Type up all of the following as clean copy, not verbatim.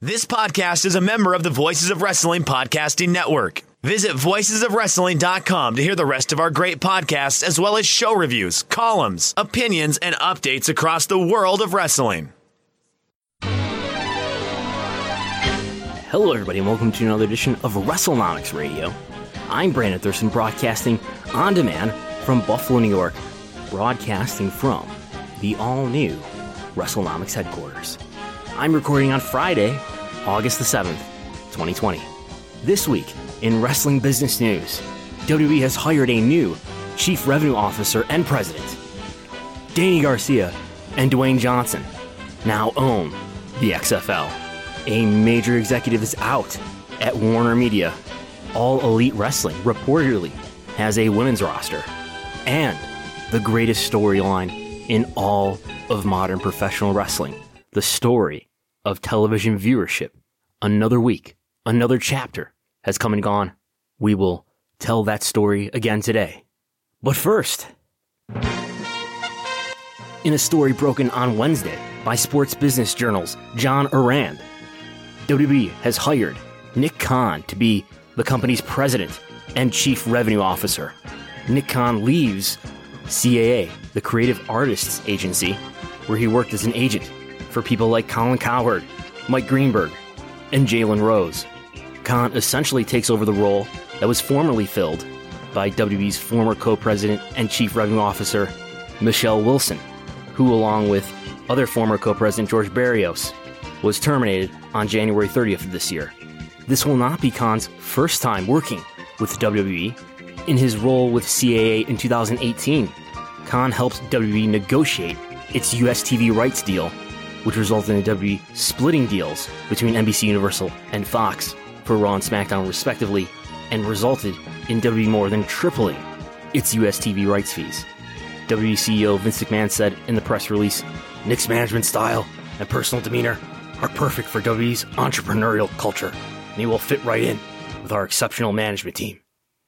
This podcast is a member of the Voices of Wrestling Podcasting Network. Visit voicesofwrestling.com to hear the rest of our great podcasts, as well as show reviews, columns, opinions, and updates across the world of wrestling. Hello, everybody, and welcome to another edition of WrestleNomics Radio. I'm Brandon Thurston, broadcasting on demand from Buffalo, New York, broadcasting from the all-new WrestleNomics headquarters. I'm recording on Friday, August the 7th, 2020. This week, in wrestling business news, WWE has hired a new Chief Revenue Officer and President. Danny Garcia and Dwayne Johnson now own the XFL. A major executive is out at Warner Media. All Elite Wrestling reportedly has a women's roster. And the greatest storyline in all of modern professional wrestling, the story of television viewership. Another week, another chapter has come and gone. We will tell that story again today. But first, in a story broken on Wednesday by Sports Business Journal's John Arand, WWE has hired Nick Kahn to be the company's president and chief revenue officer. Nick Kahn leaves CAA, the Creative Artists Agency, where he worked as an agent for people like Colin Cowherd, Mike Greenberg, and Jalen Rose. Khan essentially takes over the role that was formerly filled by WWE's former co-president and chief revenue officer, Michelle Wilson, who, along with other former co-president George Barrios, was terminated on January 30th of this year. This will not be Khan's first time working with WWE. In his role with CAA in 2018, Khan helped WWE negotiate its US TV rights deal, which resulted in WWE splitting deals between NBC Universal and Fox for Raw and SmackDown respectively, and resulted in WWE more than tripling its US TV rights fees. WWE CEO Vince McMahon said in the press release, "Nick's management style and personal demeanor are perfect for WWE's entrepreneurial culture, and he will fit right in with our exceptional management team."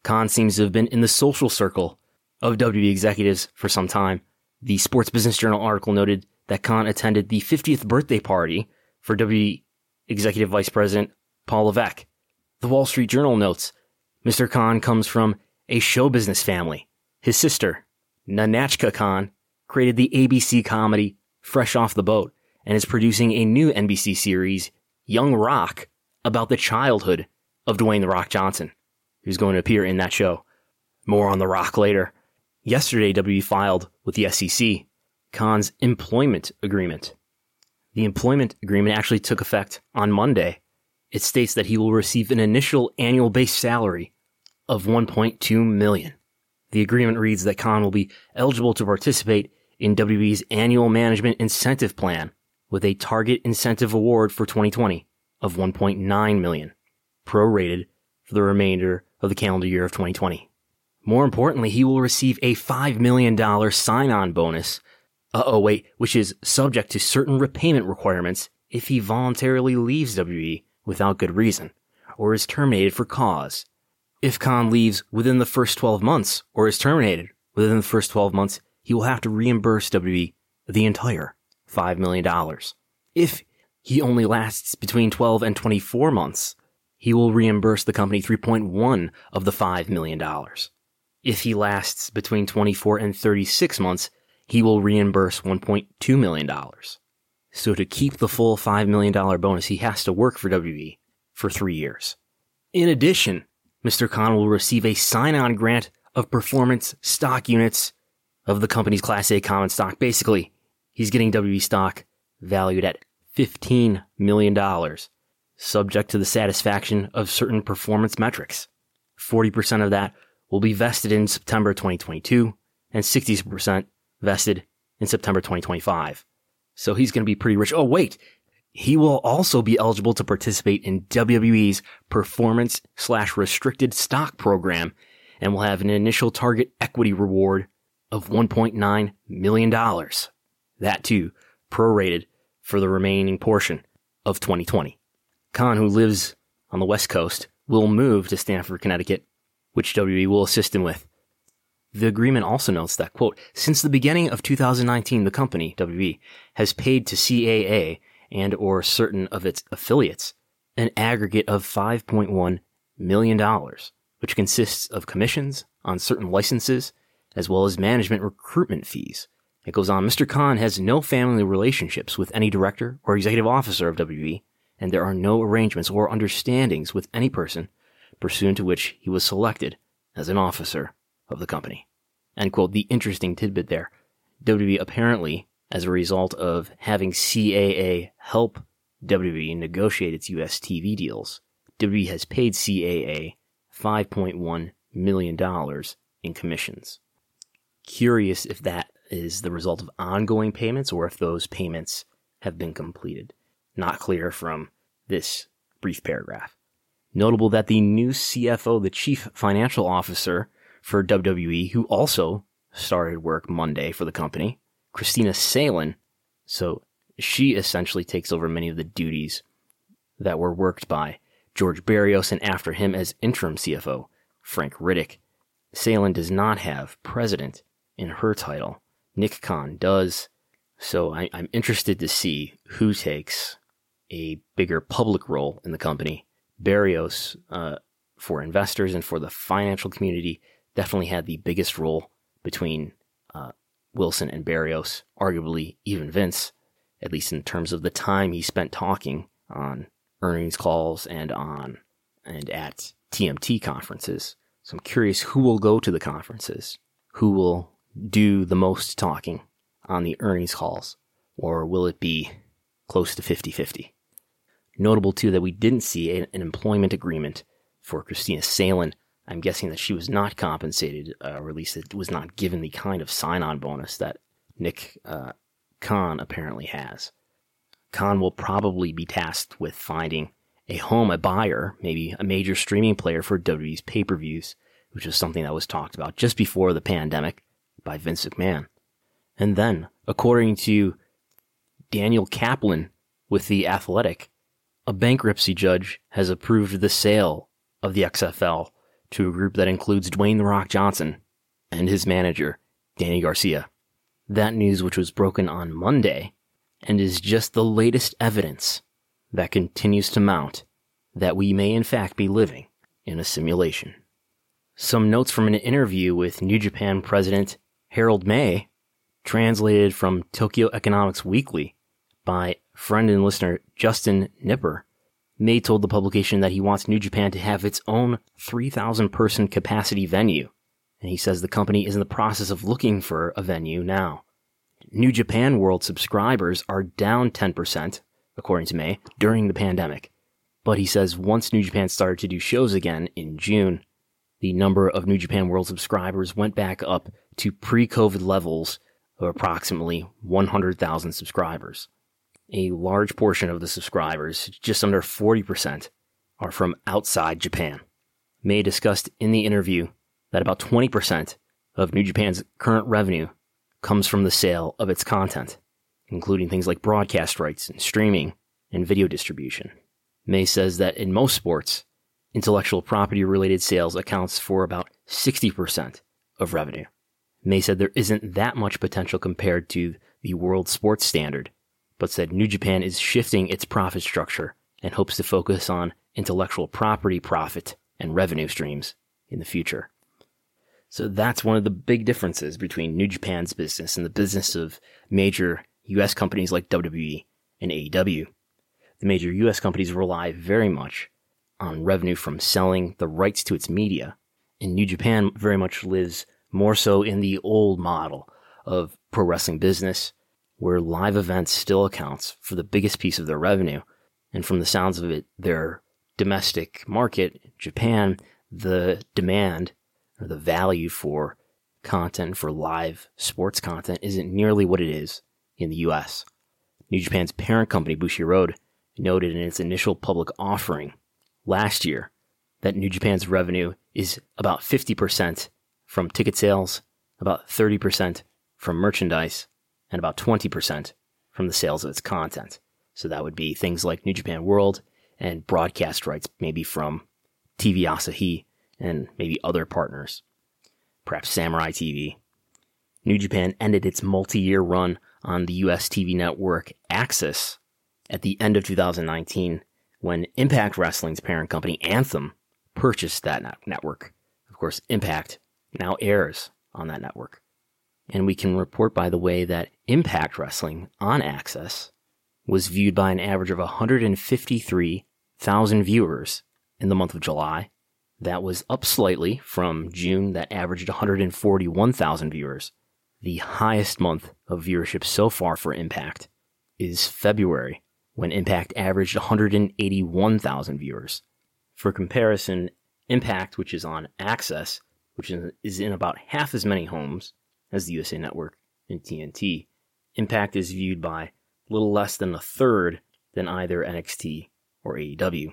Khan seems to have been in the social circle of WWE executives for some time. The Sports Business Journal article noted that Khan attended the 50th birthday party for WWE Executive Vice President Paul Levesque. The Wall Street Journal notes, Mr. Khan comes from a show business family. His sister, Nanachka Khan, created the ABC comedy Fresh Off the Boat and is producing a new NBC series, Young Rock, about the childhood of Dwayne "The Rock" Johnson, who's going to appear in that show. More on The Rock later. Yesterday, WWE filed with the SEC Khan's employment agreement. The employment agreement actually took effect on Monday. It states that he will receive an initial annual base salary of $1.2 million. The agreement reads that Khan will be eligible to participate in WWE's annual management incentive plan with a target incentive award for 2020 of $1.9 million, prorated for the remainder of the calendar year of 2020. More importantly, he will receive a $5 million sign-on bonus which is subject to certain repayment requirements if he voluntarily leaves WWE without good reason, or is terminated for cause. If Khan leaves within the first 12 months, or is terminated within the first 12 months, he will have to reimburse WWE the entire $5 million. If he only lasts between 12 and 24 months, he will reimburse the company 3.1 of the $5 million. If he lasts between 24 and 36 months, he will reimburse $1.2 million. So to keep the full $5 million bonus, he has to work for WWE for 3 years. In addition, Mr. Khan will receive a sign-on grant of performance stock units of the company's Class A common stock. Basically, he's getting WWE stock valued at $15 million, subject to the satisfaction of certain performance metrics. 40% of that will be vested in September 2022, and 60% vested in September 2025. So he's going to be pretty rich. Oh, wait. He will also be eligible to participate in WWE's performance/restricted stock program and will have an initial target equity reward of $1.9 million. That, too, prorated for the remaining portion of 2020. Khan, who lives on the West Coast, will move to Stamford, Connecticut, which WWE will assist him with. The agreement also notes that, quote, since the beginning of 2019, the company, WWE, has paid to CAA and or certain of its affiliates an aggregate of $5.1 million, which consists of commissions on certain licenses as well as management recruitment fees. It goes on, Mr. Khan has no family relationships with any director or executive officer of WWE, and there are no arrangements or understandings with any person pursuant to which he was selected as an officer of the company. End quote. The interesting tidbit there. WWE apparently, as a result of having CAA help WWE negotiate its U.S. TV deals, WWE has paid CAA $5.1 million in commissions. Curious if that is the result of ongoing payments or if those payments have been completed. Not clear from this brief paragraph. Notable that the new CFO, the chief financial officer for WWE, who also started work Monday for the company, Christina Salen, so she essentially takes over many of the duties that were worked by George Barrios and after him as interim CFO, Frank Riddick. Salen does not have president in her title. Nick Kahn does. So I'm interested to see who takes a bigger public role in the company. Barrios, for investors and for the financial community, definitely had the biggest role between Wilson and Barrios, arguably even Vince, at least in terms of the time he spent talking on earnings calls and at TMT conferences. So I'm curious who will go to the conferences, who will do the most talking on the earnings calls, or will it be close to 50-50? Notable, too, that we didn't see an employment agreement for Christina Salen. I'm guessing that she was not compensated, or at least it was not given the kind of sign-on bonus that Nick Kahn apparently has. Kahn will probably be tasked with finding a home, a buyer, maybe a major streaming player for WWE's pay-per-views, which was something that was talked about just before the pandemic by Vince McMahon. And then, according to Daniel Kaplan with The Athletic, a bankruptcy judge has approved the sale of the XFL to a group that includes Dwayne "The Rock" Johnson and his manager, Danny Garcia. That news, which was broken on Monday, and is just the latest evidence that continues to mount that we may in fact be living in a simulation. Some notes from an interview with New Japan President Harold May, translated from Tokyo Economics Weekly by friend and listener Justin Nipper. May told the publication that he wants New Japan to have its own 3,000-person capacity venue, and he says the company is in the process of looking for a venue now. New Japan World subscribers are down 10%, according to May, during the pandemic, but he says once New Japan started to do shows again in June, the number of New Japan World subscribers went back up to pre-COVID levels of approximately 100,000 subscribers. A large portion of the subscribers, just under 40%, are from outside Japan. May discussed in the interview that about 20% of New Japan's current revenue comes from the sale of its content, including things like broadcast rights and streaming and video distribution. May says that in most sports, intellectual property-related sales accounts for about 60% of revenue. May said there isn't that much potential compared to the world sports standard, but said New Japan is shifting its profit structure and hopes to focus on intellectual property profit and revenue streams in the future. So that's one of the big differences between New Japan's business and the business of major U.S. companies like WWE and AEW. The major U.S. companies rely very much on revenue from selling the rights to its media, and New Japan very much lives more so in the old model of pro wrestling business, where live events still accounts for the biggest piece of their revenue. And from the sounds of it, their domestic market, Japan, the demand or the value for content, for live sports content, isn't nearly what it is in the US. New Japan's parent company, Bushiroad, noted in its initial public offering last year that New Japan's revenue is about 50% from ticket sales, about 30% from merchandise, and about 20% from the sales of its content. So that would be things like New Japan World and broadcast rights, maybe from TV Asahi and maybe other partners, perhaps Samurai TV. New Japan ended its multi-year run on the US TV network AXS at the end of 2019 when Impact Wrestling's parent company, Anthem, purchased that network. Of course, Impact now airs on that network. And we can report, by the way, that Impact Wrestling on AXS was viewed by an average of 153,000 viewers in the month of July. That was up slightly from June, that averaged 141,000 viewers. The highest month of viewership so far for Impact is February, when Impact averaged 181,000 viewers. For comparison, Impact, which is on AXS, which is in about half as many homes as the USA Network and TNT, Impact is viewed by a little less than a third than either NXT or AEW,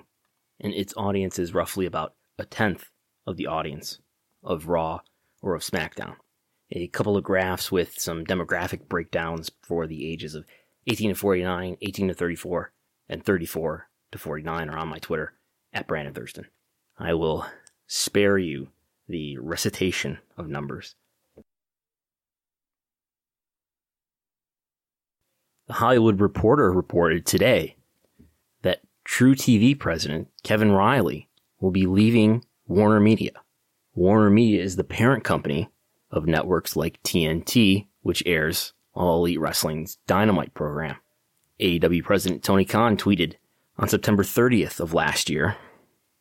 and its audience is roughly about a tenth of the audience of Raw or of SmackDown. A couple of graphs with some demographic breakdowns for the ages of 18 to 49, 18 to 34, and 34 to 49 are on my Twitter, @BrandonThurston. I will spare you the recitation of numbers. The Hollywood Reporter reported today that True TV president Kevin Riley will be leaving Warner Media. Warner Media is the parent company of networks like TNT, which airs All Elite Wrestling's Dynamite program. AEW president Tony Khan tweeted on September 30th of last year,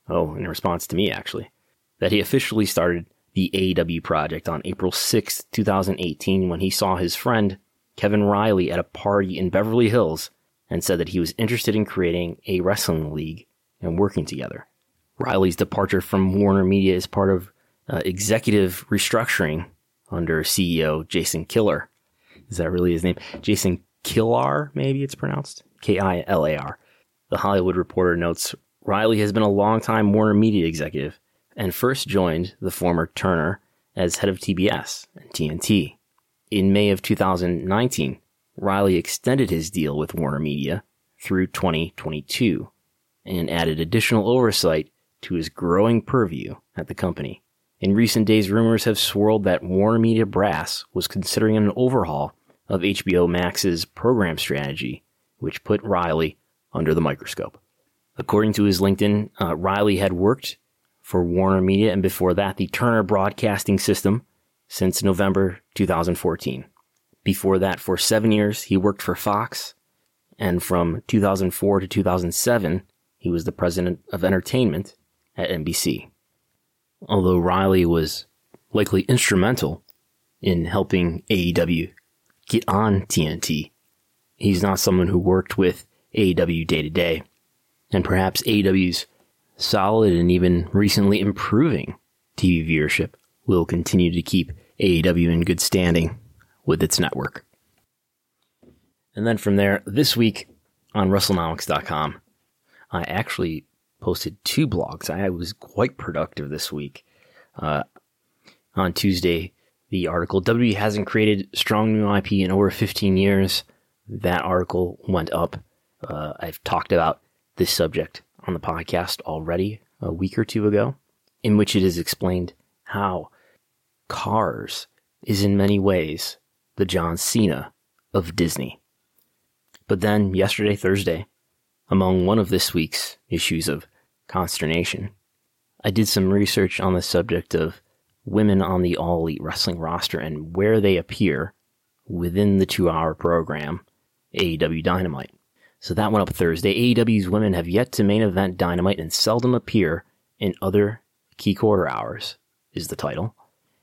in response to me actually, that he officially started the AEW project on April 6th, 2018, when he saw his friend Kevin Riley at a party in Beverly Hills and said that he was interested in creating a wrestling league and working together. Riley's departure from Warner Media is part of executive restructuring under CEO Jason Kilar. Is that really his name? Jason Kilar, maybe it's pronounced? Kilar. The Hollywood Reporter notes, Riley has been a longtime Warner Media executive and first joined the former Turner as head of TBS and TNT. In May of 2019, Riley extended his deal with Warner Media through 2022 and added additional oversight to his growing purview at the company. In recent days, rumors have swirled that Warner Media brass was considering an overhaul of HBO Max's program strategy, which put Riley under the microscope. According to his LinkedIn, Riley had worked for Warner Media and before that, the Turner Broadcasting System, since November 2014. Before that, for 7 years, he worked for Fox, and from 2004 to 2007, he was the president of entertainment at NBC. Although Riley was likely instrumental in helping AEW get on TNT, he's not someone who worked with AEW day to day, and perhaps AEW's solid and even recently improving TV viewership will continue to keep AEW in good standing with its network. And then from there, this week on WrestleNomics.com, I actually posted two blogs. I was quite productive this week. On Tuesday, the article, WWE hasn't created strong new IP in over 15 years. That article went up. I've talked about this subject on the podcast already a week or two ago, in which it is explained how Cars is in many ways the John Cena of Disney. But then yesterday, Thursday, among one of this week's issues of consternation, I did some research on the subject of women on the All Elite Wrestling roster and where they appear within the two-hour program, AEW Dynamite. So that went up Thursday. AEW's women have yet to main event Dynamite and seldom appear in other key quarter hours, is the title.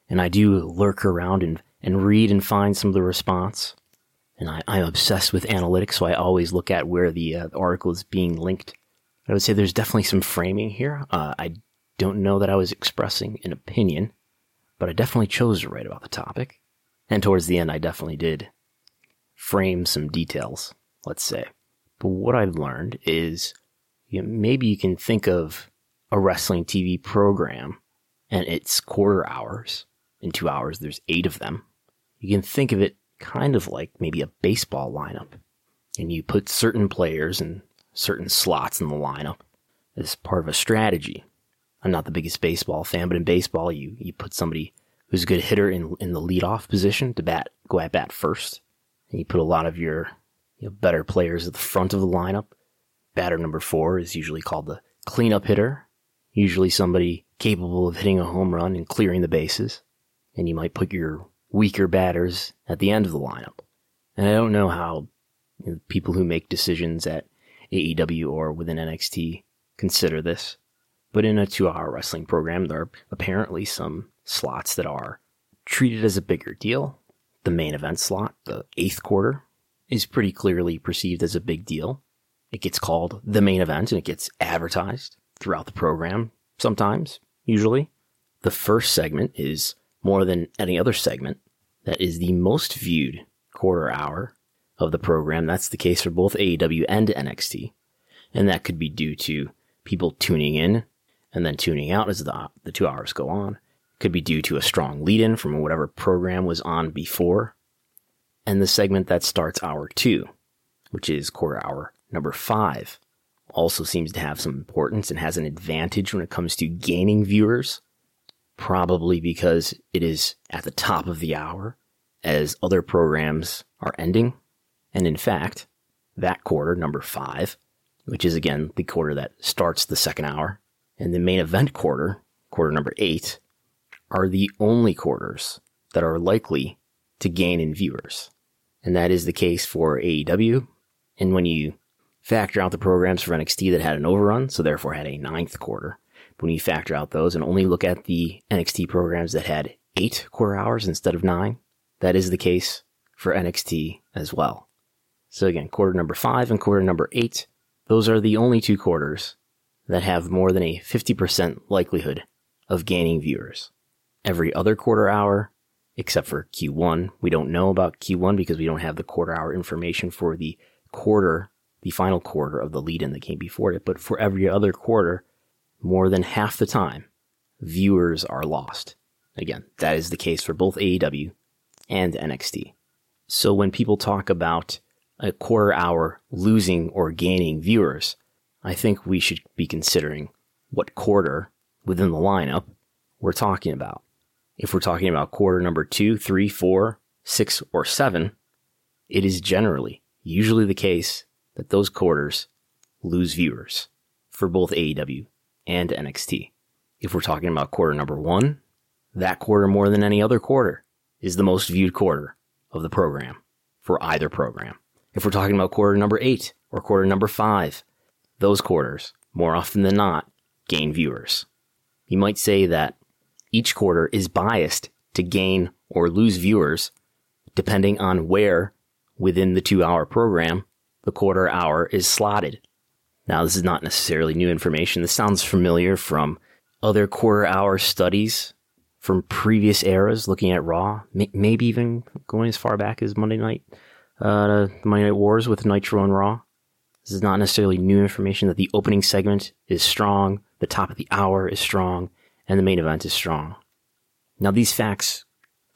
And I do lurk around and read and find some of the response. And I'm obsessed with analytics, so I always look at where the article is being linked. I would say there's definitely some framing here. I don't know that I was expressing an opinion, but I definitely chose to write about the topic. And towards the end, I definitely did frame some details, let's say. But what I've learned is, maybe you can think of a wrestling TV program and its quarter hours. In 2 hours, there's 8 of them. You can think of it kind of like maybe a baseball lineup, and you put certain players in certain slots in the lineup as part of a strategy. I'm not the biggest baseball fan, but in baseball, you put somebody who's a good hitter in the leadoff position to go at bat first, and you put a lot of your you know, better players at the front of the lineup. Batter number four is usually called the cleanup hitter, usually somebody capable of hitting a home run and clearing the bases. And you might put your weaker batters at the end of the lineup. And I don't know how people who make decisions at AEW or within NXT consider this, but in a 2-hour wrestling program, there are apparently some slots that are treated as a bigger deal. The main event slot, the eighth quarter, is pretty clearly perceived as a big deal. It gets called the main event, and it gets advertised throughout the program, sometimes, usually. The first segment is, more than any other segment, that is the most viewed quarter hour of the program. That's the case for both AEW and NXT. And that could be due to people tuning in and then tuning out as the 2 hours go on. Could be due to a strong lead-in from whatever program was on before. And the segment that starts hour two, which is quarter hour number five, also seems to have some importance and has an advantage when it comes to gaining viewers, probably because it is at the top of the hour as other programs are ending. And in fact, that quarter, number five, which is again the quarter that starts the second hour, and the main event quarter, quarter number eight, are the only quarters that are likely to gain in viewers. And that is the case for AEW. And when you factor out the programs for NXT that had an overrun, so therefore had a ninth quarter, when you factor out those and only look at the NXT programs that had 8 quarter hours instead of 9, that is the case for NXT as well. So again, quarter number 5 and quarter number 8, those are the only 2 quarters that have more than a 50% likelihood of gaining viewers. Every other quarter hour, except for Q1, we don't know about Q1 because we don't have the quarter hour information for the quarter, the final quarter of the lead-in that came before it, but for every other quarter, more than half the time, viewers are lost. Again, that is the case for both AEW and NXT. So when people talk about a quarter hour losing or gaining viewers, I think we should be considering what quarter within the lineup we're talking about. If we're talking about quarter number 2, 3, 4, 6, or 7, it is generally, usually the case that those quarters lose viewers for both AEW and NXT. If we're talking about quarter number 1, that quarter more than any other quarter is the most viewed quarter of the program for either program. If we're talking about quarter number 8 or quarter number 5, those quarters, more often than not, gain viewers. You might say that each quarter is biased to gain or lose viewers depending on where within the 2-hour program the quarter hour is slotted. Now, this is not necessarily new information. This sounds familiar from other quarter-hour studies from previous eras, looking at Raw, maybe even going as far back as Monday Night Wars with Nitro and Raw. This is not necessarily new information that the opening segment is strong, the top of the hour is strong, and the main event is strong. Now, these facts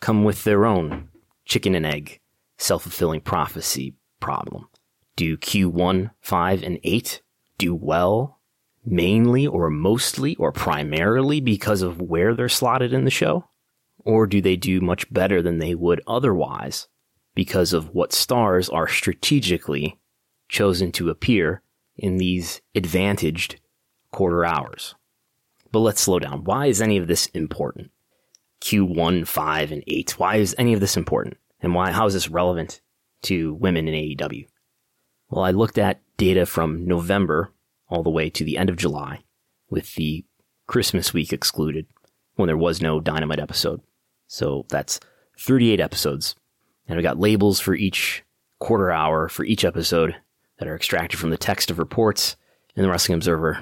come with their own chicken and egg, self-fulfilling prophecy problem. Do Q1, 5, and 8 do well mainly or mostly or primarily because of where they're slotted in the show? Or do they do much better than they would otherwise because of what stars are strategically chosen to appear in these advantaged quarter hours? But let's slow down. Why is any of this important? Q1, 5, and 8. Why is any of this important? And how is this relevant to women in AEW? Well, I looked at data from November all the way to the end of July, with the Christmas week excluded, when there was no Dynamite episode. So that's 38 episodes. And we got labels for each quarter hour for each episode that are extracted from the text of reports in the Wrestling Observer.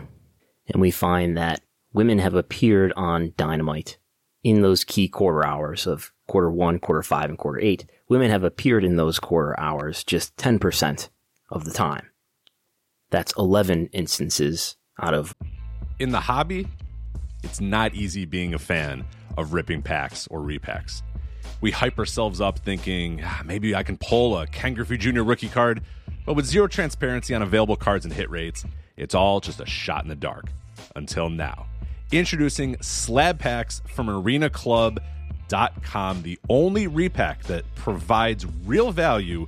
And we find that women have appeared on Dynamite in those key quarter hours of quarter 1, quarter 5, and quarter 8. Women have appeared in those quarter hours just 10% of the time. That's 11 instances out of... In the hobby, it's not easy being a fan of ripping packs or repacks. We hype ourselves up thinking, maybe I can pull a Ken Griffey Jr. rookie card, but with zero transparency on available cards and hit rates, it's all just a shot in the dark. Until now. Introducing slab packs from ArenaClub.com, the only repack that provides real value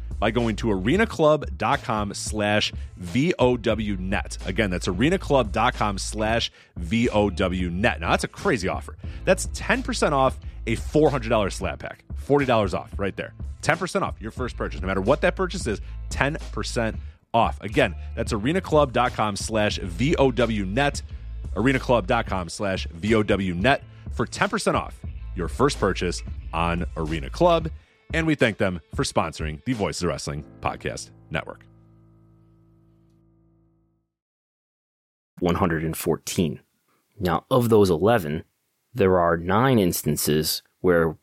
by going to arenaclub.com/VOWnet. Again, that's arenaclub.com/VOWnet. Now, that's a crazy offer. That's 10% off a $400 slab pack. $40 off right there. 10% off your first purchase. No matter what that purchase is, 10% off. Again, that's arenaclub.com/VOWnet, arenaclub.com/VOWnet for 10% off your first purchase on Arena Club. And we thank them for sponsoring the Voices of Wrestling Podcast Network. 114. Now, of those 11, there are 9 instances where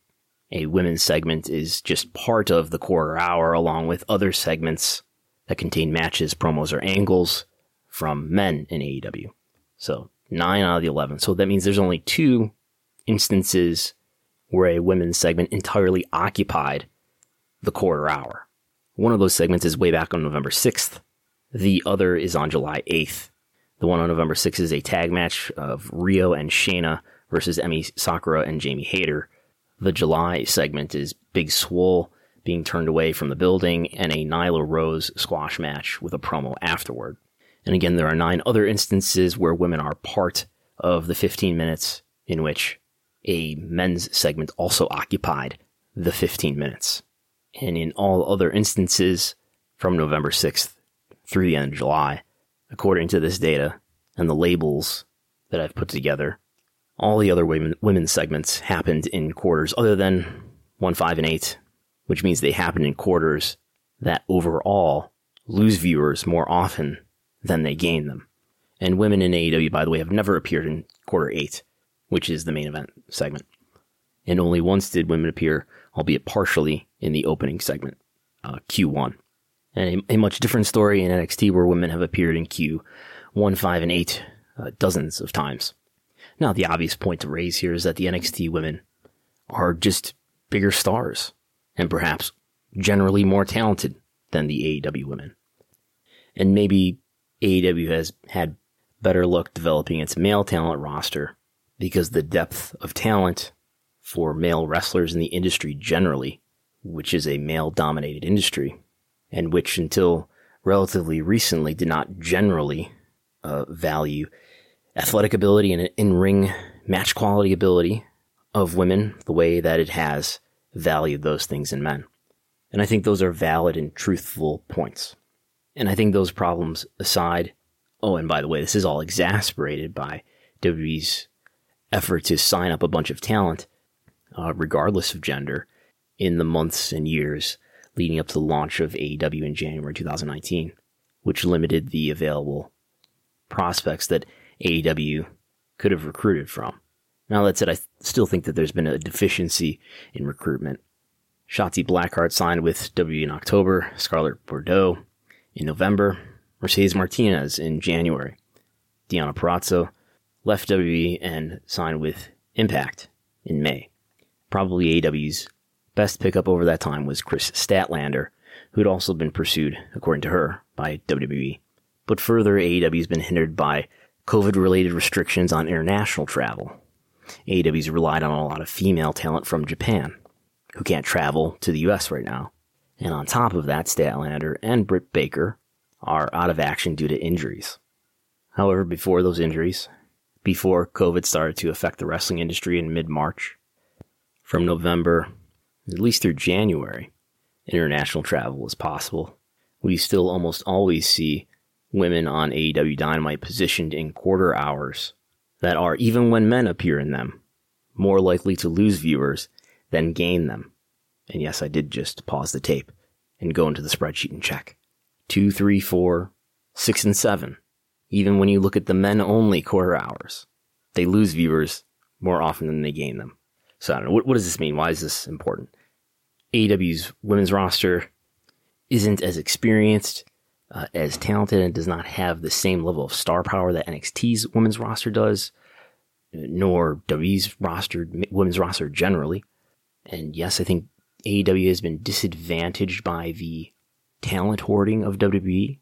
a women's segment is just part of the quarter hour, along with other segments that contain matches, promos, or angles from men in AEW. So 9 out of the 11. So that means there's only 2 instances where a women's segment entirely occupied the quarter hour. One of those segments is way back on November 6th. The other is on July 8th. The one on November 6th is a tag match of Rio and Shayna versus Emi Sakura and Jamie Hayter. The July segment is Big Swole being turned away from the building, and a Nyla Rose squash match with a promo afterward. And again, there are 9 other instances where women are part of the 15 minutes in which a men's segment also occupied the 15 minutes. And in all other instances, from November 6th through the end of July, according to this data and the labels that I've put together, all the other women's segments happened in quarters other than 1, 5, and 8, which means they happen in quarters that overall lose viewers more often than they gain them. And women in AEW, by the way, have never appeared in quarter 8, which is the main event segment. And only once did women appear, albeit partially, in the opening segment, Q1. And a much different story in NXT, where women have appeared in Q1, 5, and 8 dozens of times. Now, the obvious point to raise here is that the NXT women are just bigger stars, and perhaps generally more talented than the AEW women. And maybe AEW has had better luck developing its male talent roster, because the depth of talent for male wrestlers in the industry generally, which is a male-dominated industry, and which until relatively recently did not generally value athletic ability and in-ring match quality ability of women the way that it has valued those things in men. And I think those are valid and truthful points. And I think those problems aside, oh, and by the way, this is all exacerbated by WWE's effort to sign up a bunch of talent, regardless of gender, in the months and years leading up to the launch of AEW in January 2019, which limited the available prospects that AEW could have recruited from. Now, that said, I still think that there's been a deficiency in recruitment Shotzi Blackheart signed with WWE in October, Scarlett Bordeaux in November, Mercedes Martinez in January. Deonna Purrazzo left WWE and signed with Impact in May. Probably AEW's best pickup over that time was Chris Statlander, who'd also been pursued, according to her, by WWE. But further, AEW's been hindered by COVID-related restrictions on international travel. AEW's relied on a lot of female talent from Japan, who can't travel to the US right now. And on top of that, Statlander and Britt Baker are out of action due to injuries. However, before those injuries, before COVID started to affect the wrestling industry in mid-March, from November, at least through January, international travel was possible. We still almost always see women on AEW Dynamite positioned in quarter hours that are, even when men appear in them, more likely to lose viewers than gain them. And yes, I did just pause the tape and go into the spreadsheet and check. 2, 3, 4, 6, and 7. Even when you look at the men-only quarter hours, they lose viewers more often than they gain them. So I don't know, what does this mean? Why is this important? AEW's women's roster isn't as experienced, as talented, and does not have the same level of star power that NXT's women's roster does, nor WWE's roster, women's roster generally. And yes, I think AEW has been disadvantaged by the talent hoarding of WWE.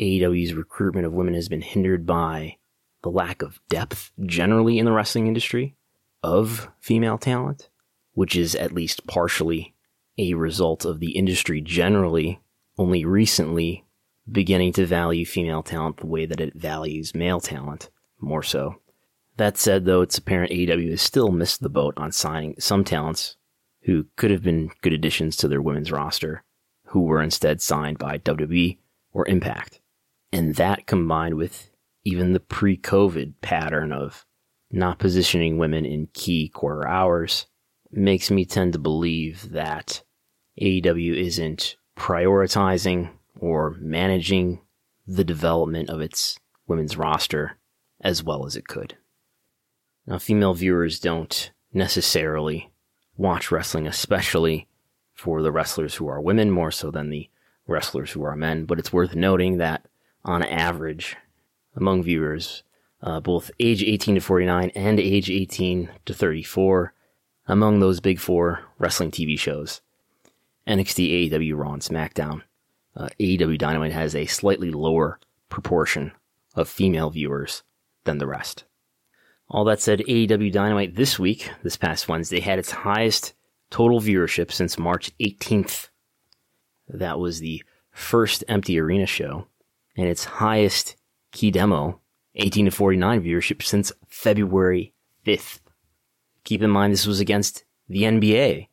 AEW's recruitment of women has been hindered by the lack of depth generally in the wrestling industry of female talent, which is at least partially a result of the industry generally only recently beginning to value female talent the way that it values male talent more so. That said, though, it's apparent AEW has still missed the boat on signing some talents who could have been good additions to their women's roster, who were instead signed by WWE or Impact. And that, combined with even the pre-COVID pattern of not positioning women in key quarter hours, makes me tend to believe that AEW isn't prioritizing or managing the development of its women's roster as well as it could. Now, female viewers don't necessarily watch wrestling, especially for the wrestlers who are women, more so than the wrestlers who are men, but it's worth noting that on average, among viewers, both age 18 to 49 and age 18 to 34, among those big four wrestling TV shows, NXT, AEW, Raw, and SmackDown, AEW Dynamite has a slightly lower proportion of female viewers than the rest. All that said, AEW Dynamite this week, this past Wednesday, had its highest total viewership since March 18th. That was the first empty arena show, and its highest key demo, 18 to 49 viewership, since February 5th. Keep in mind, this was against the NBA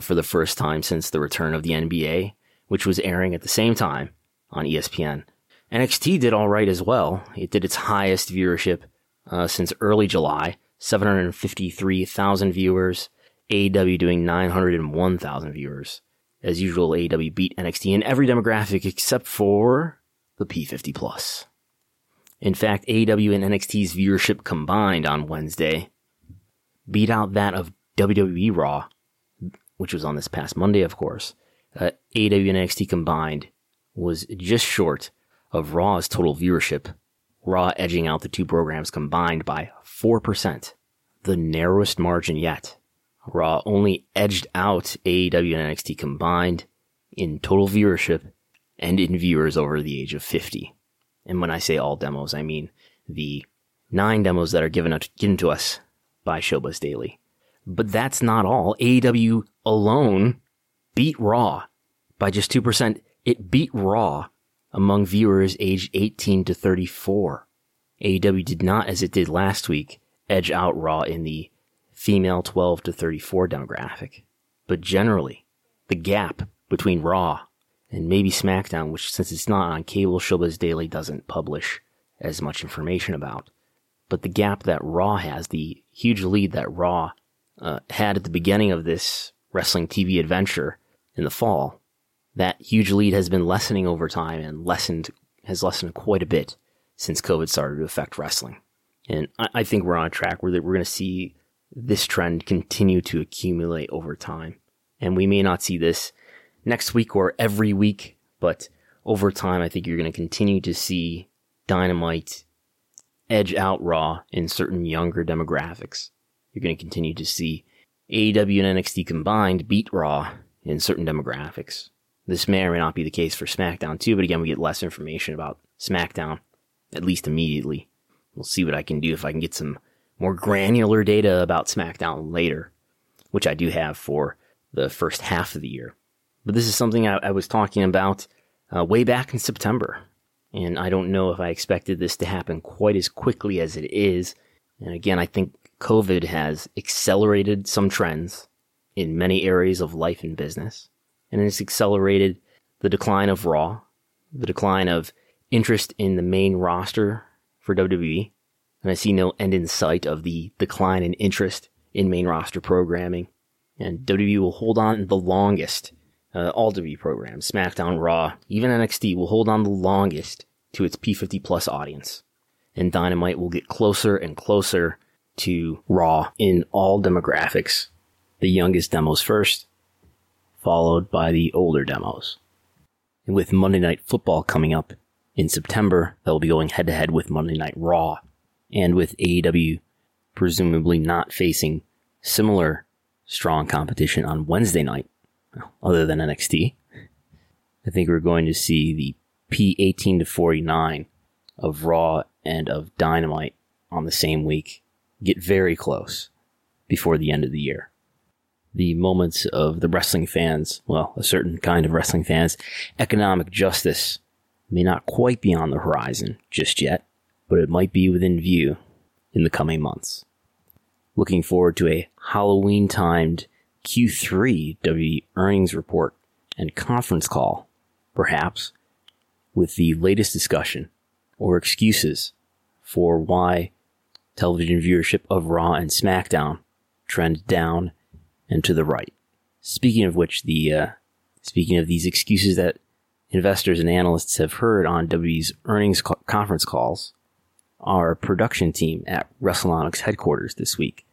for the first time since the return of the NBA, which was airing at the same time on ESPN. NXT did all right as well. It did its highest viewership since early July, 753,000 viewers, AEW doing 901,000 viewers. As usual, AEW beat NXT in every demographic except for the P50 plus. In fact, AEW and NXT's viewership combined on Wednesday beat out that of WWE Raw, which was on this past Monday, of course. AEW and NXT combined was just short of Raw's total viewership, Raw edging out the two programs combined by 4%, the narrowest margin yet. Raw only edged out AEW and NXT combined in total viewership and in viewers over the age of 50. And when I say all demos, I mean the 9 demos that are given to us by Showbiz Daily. But that's not all. AEW alone beat Raw by just 2%. It beat Raw among viewers aged 18 to 34. AEW did not, as it did last week, edge out Raw in the female 12 to 34 demographic. But generally, the gap between Raw and maybe SmackDown, which since it's not on cable, Showbiz Daily doesn't publish as much information about, but the gap that Raw has, the huge lead that Raw had at the beginning of this wrestling TV adventure in the fall, that huge lead has been lessening over time and has lessened quite a bit since COVID started to affect wrestling. And I think we're on a track where we're going to see this trend continue to accumulate over time. and we may not see this next week or every week, but over time, I think you're going to continue to see Dynamite edge out Raw in certain younger demographics. You're going to continue to see AEW and NXT combined beat Raw in certain demographics. This may or may not be the case for SmackDown too, but again, we get less information about SmackDown, at least immediately. We'll see what I can do if I can get some more granular data about SmackDown later, which I do have for the first half of the year. But this is something I was talking about way back in September, and I don't know if I expected this to happen quite as quickly as it is. And again, I think COVID has accelerated some trends in many areas of life and business, and it's accelerated the decline of Raw, the decline of interest in the main roster for WWE, and I see no end in sight of the decline in interest in main roster programming. And WWE will hold on the longest, all WWE programs, SmackDown, Raw, even NXT, will hold on the longest to its P50 plus audience. And Dynamite will get closer and closer to Raw in all demographics. The youngest demos first, followed by the older demos. And with Monday Night Football coming up in September, they'll be going head-to-head with Monday Night Raw, and with AEW presumably not facing similar strong competition on Wednesday night, other than NXT. I think we're going to see the P18 to 49 of Raw and of Dynamite on the same week get very close before the end of the year. The moments of the wrestling fans, well, a certain kind of wrestling fans, economic justice may not quite be on the horizon just yet, but it might be within view in the coming months. Looking forward to a Halloween-timed Q3 WWE earnings report and conference call, perhaps, with the latest discussion or excuses for why television viewership of Raw and SmackDown trend down and to the right. Speaking of which, speaking of these excuses that investors and analysts have heard on WWE's earnings conference calls, our production team at WrestleNomics headquarters this week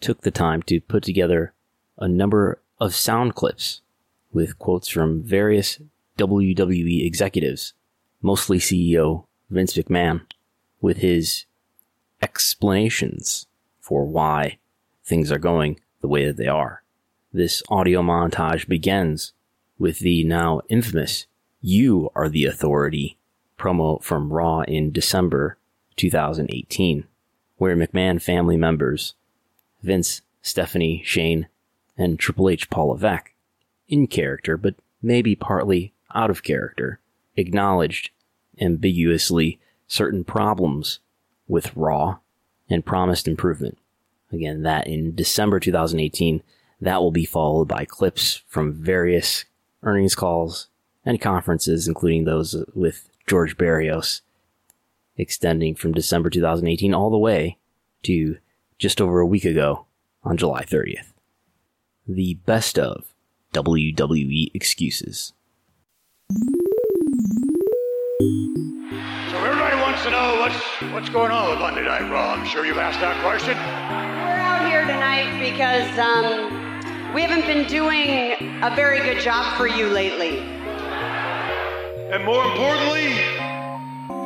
took the time to put together a number of sound clips with quotes from various WWE executives, mostly CEO Vince McMahon, with his explanations for why things are going the way that they are. This audio montage begins with the now infamous "You Are the Authority" promo from Raw in December 2018, where McMahon family members Vince, Stephanie, Shane, and Triple H Paul Levesque, in character but maybe partly out of character, acknowledged ambiguously certain problems with Raw and promised improvement. Again, that in December 2018, that will be followed by clips from various earnings calls and conferences, including those with George Barrios, extending from December 2018 all the way to just over a week ago on July 30th. The best of WWE excuses. So everybody wants to know what's going on with Monday Night Raw. I'm sure you've asked that question. We're out here tonight because we haven't been doing a very good job for you lately. And more importantly,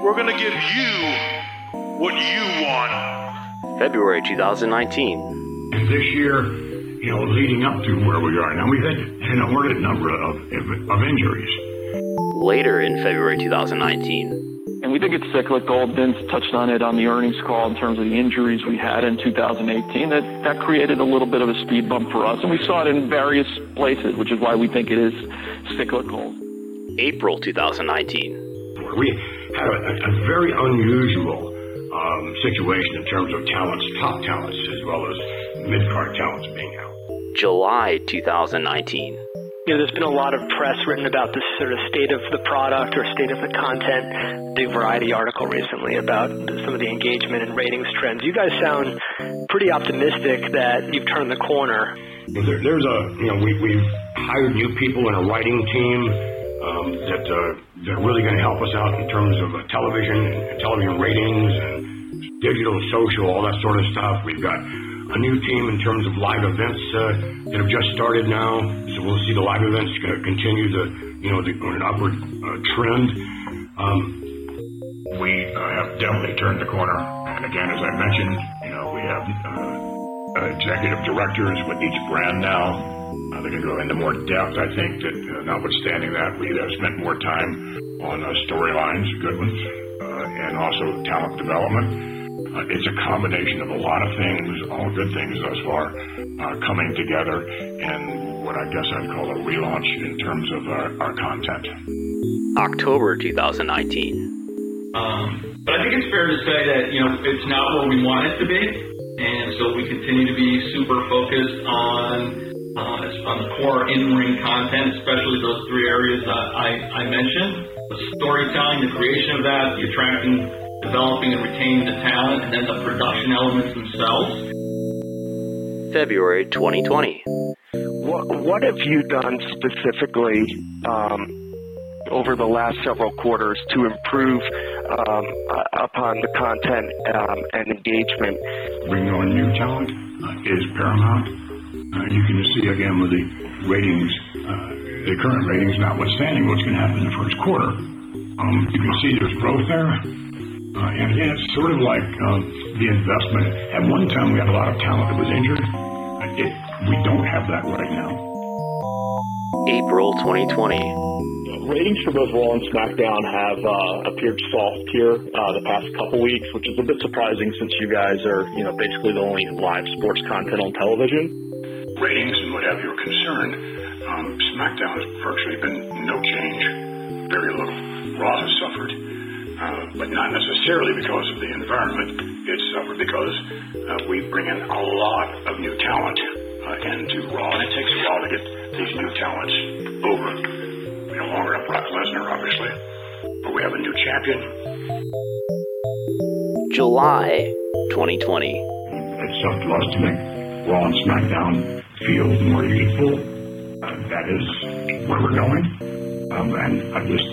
we're going to give you what you want. February 2019. This year, leading up to where we are now, we've had an inordinate number of injuries. Later in February 2019. And we think it's cyclical. Vince touched on it on the earnings call in terms of the injuries we had in 2018. That created a little bit of a speed bump for us, and we saw it in various places, which is why we think it is cyclical. April 2019. We had a very unusual situation in terms of talents, top talents, as well as mid-card talents being out. July 2019. There's been a lot of press written about this sort of state of the product or state of the content. Big Variety article recently about some of the engagement and ratings trends. You guys sound pretty optimistic that you've turned the corner. We've hired new people in a writing team. They're really going to help us out in terms of television and television ratings and digital, social, all that sort of stuff. We've got a new team in terms of live events that have just started now. So we'll see the live events going to continue an upward trend. We have definitely turned the corner. And again, as I mentioned, we have executive directors with each brand now. They're going to go into more depth. I think that notwithstanding that, we have spent more time on storylines, good ones, and also talent development. It's a combination of a lot of things, all good things thus far, coming together in what I guess I'd call a relaunch in terms of our content. October 2019. But I think it's fair to say that, it's not where we want it to be. And so we continue to be super focused on the core in-ring content, especially those three areas that I mentioned. The storytelling, the creation of that, the attracting, developing, and retaining the talent, and then the production elements themselves. February 2020. What have you done specifically over the last several quarters to improve upon the content and engagement? Bringing on new talent is paramount. You can see again with the ratings, the current ratings notwithstanding what's going to happen in the first quarter. You can see there's growth there. And again, it's sort of like the investment. At one time, we had a lot of talent that was injured. We don't have that right now. April 2020. Ratings for both Raw and SmackDown have appeared soft here the past couple weeks, which is a bit surprising since you guys are, basically the only live sports content on television. Ratings and what have you are concerned, SmackDown has virtually been no change, very little. Raw has suffered, but not necessarily because of the environment. It's suffered because we bring in a lot of new talent into Raw, and it takes a while to get these new talents over. We no longer have Brock Lesnar, obviously, but we have a new champion. July 2020. It's tough to us to make Raw and SmackDown feel more equal. That is where we're going. And I just,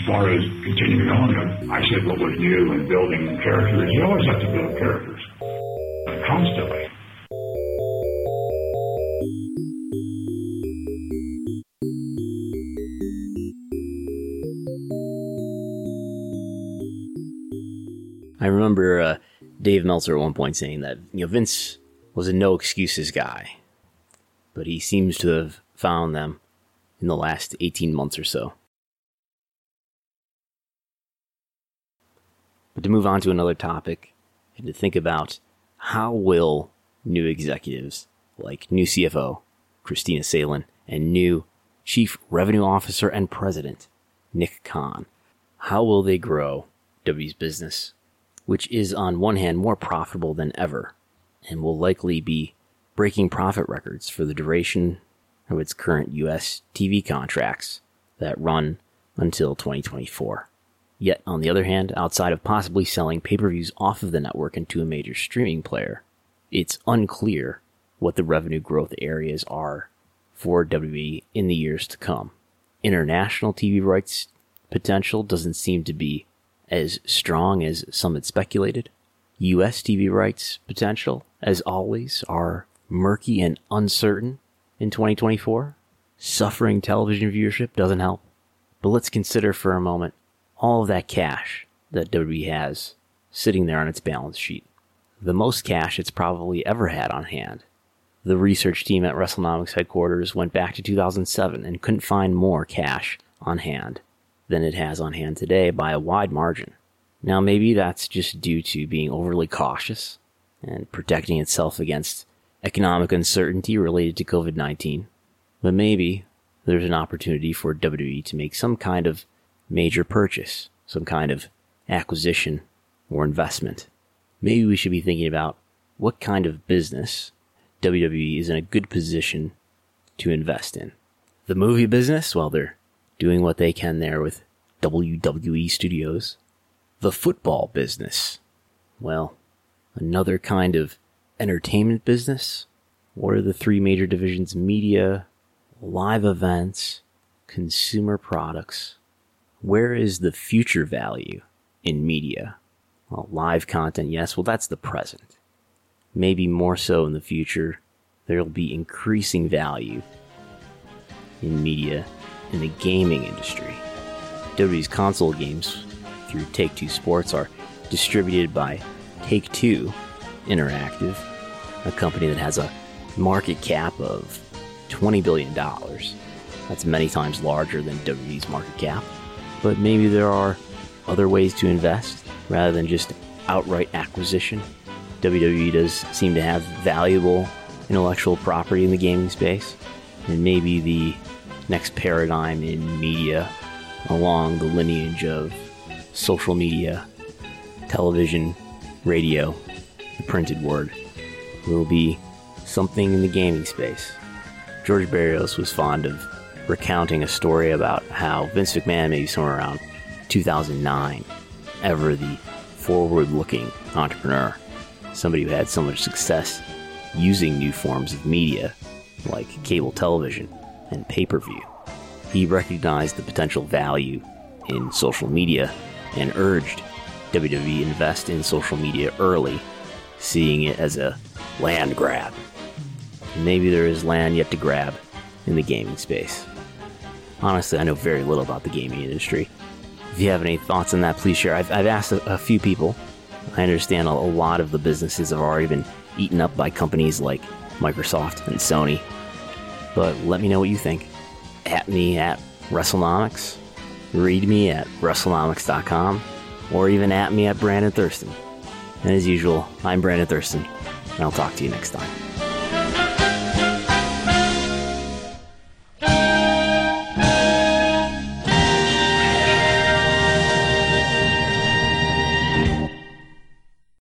as far as continuing on, I said what was new and building characters. You always have to build characters constantly. I remember Dave Meltzer at one point saying that Vince was a no excuses guy, but he seems to have found them in the last 18 months or so. But to move on to another topic and to think about how will new executives like new CFO Christina Salen and new Chief Revenue Officer and President Nick Kahn, how will they grow W's business, which is on one hand more profitable than ever, and will likely be breaking profit records for the duration of its current U.S. TV contracts that run until 2024. Yet, on the other hand, outside of possibly selling pay-per-views off of the network into a major streaming player, it's unclear what the revenue growth areas are for WWE in the years to come. International TV rights potential doesn't seem to be as strong as some had speculated. U.S. TV rights potential, as always, are murky and uncertain in 2024. Suffering television viewership doesn't help. But let's consider for a moment all of that cash that WWE has sitting there on its balance sheet. The most cash it's probably ever had on hand. The research team at WrestleNomics headquarters went back to 2007 and couldn't find more cash on hand than it has on hand today by a wide margin. Now, maybe that's just due to being overly cautious and protecting itself against economic uncertainty related to COVID-19. But maybe there's an opportunity for WWE to make some kind of major purchase, some kind of acquisition or investment. Maybe we should be thinking about what kind of business WWE is in a good position to invest in. The movie business, well, they're doing what they can there with WWE Studios. The football business, well, another kind of entertainment business. What are the three major divisions? Media, live events, consumer products. Where is the future value in media? Well, live content, yes. Well, that's the present. maybe more so in the future, there will be increasing value in media in the gaming industry. WWE's console games through Take-Two Sports are distributed by Take-Two Interactive, a company that has a market cap of $20 billion. That's many times larger than WWE's market cap. But maybe there are other ways to invest rather than just outright acquisition. WWE does seem to have valuable intellectual property in the gaming space, and maybe the next paradigm in media along the lineage of social media, television, radio, the printed word, will be something in the gaming space. George Barrios was fond of recounting a story about how Vince McMahon, maybe somewhere around 2009, ever the forward-looking entrepreneur, somebody who had so much success using new forms of media like cable television and pay-per-view, he recognized the potential value in social media and urged WWE invest in social media early, seeing it as a land grab. And maybe there is land yet to grab in the gaming space. Honestly, I know very little about the gaming industry. If you have any thoughts on that, please share. I've asked a few people. I understand a lot of the businesses have already been eaten up by companies like Microsoft and Sony. But let me know what you think. At me at WrestleNomics, read me at WrestleNomics.com, or even at me at Brandon Thurston. And as usual, I'm Brandon Thurston, and I'll talk to you next time.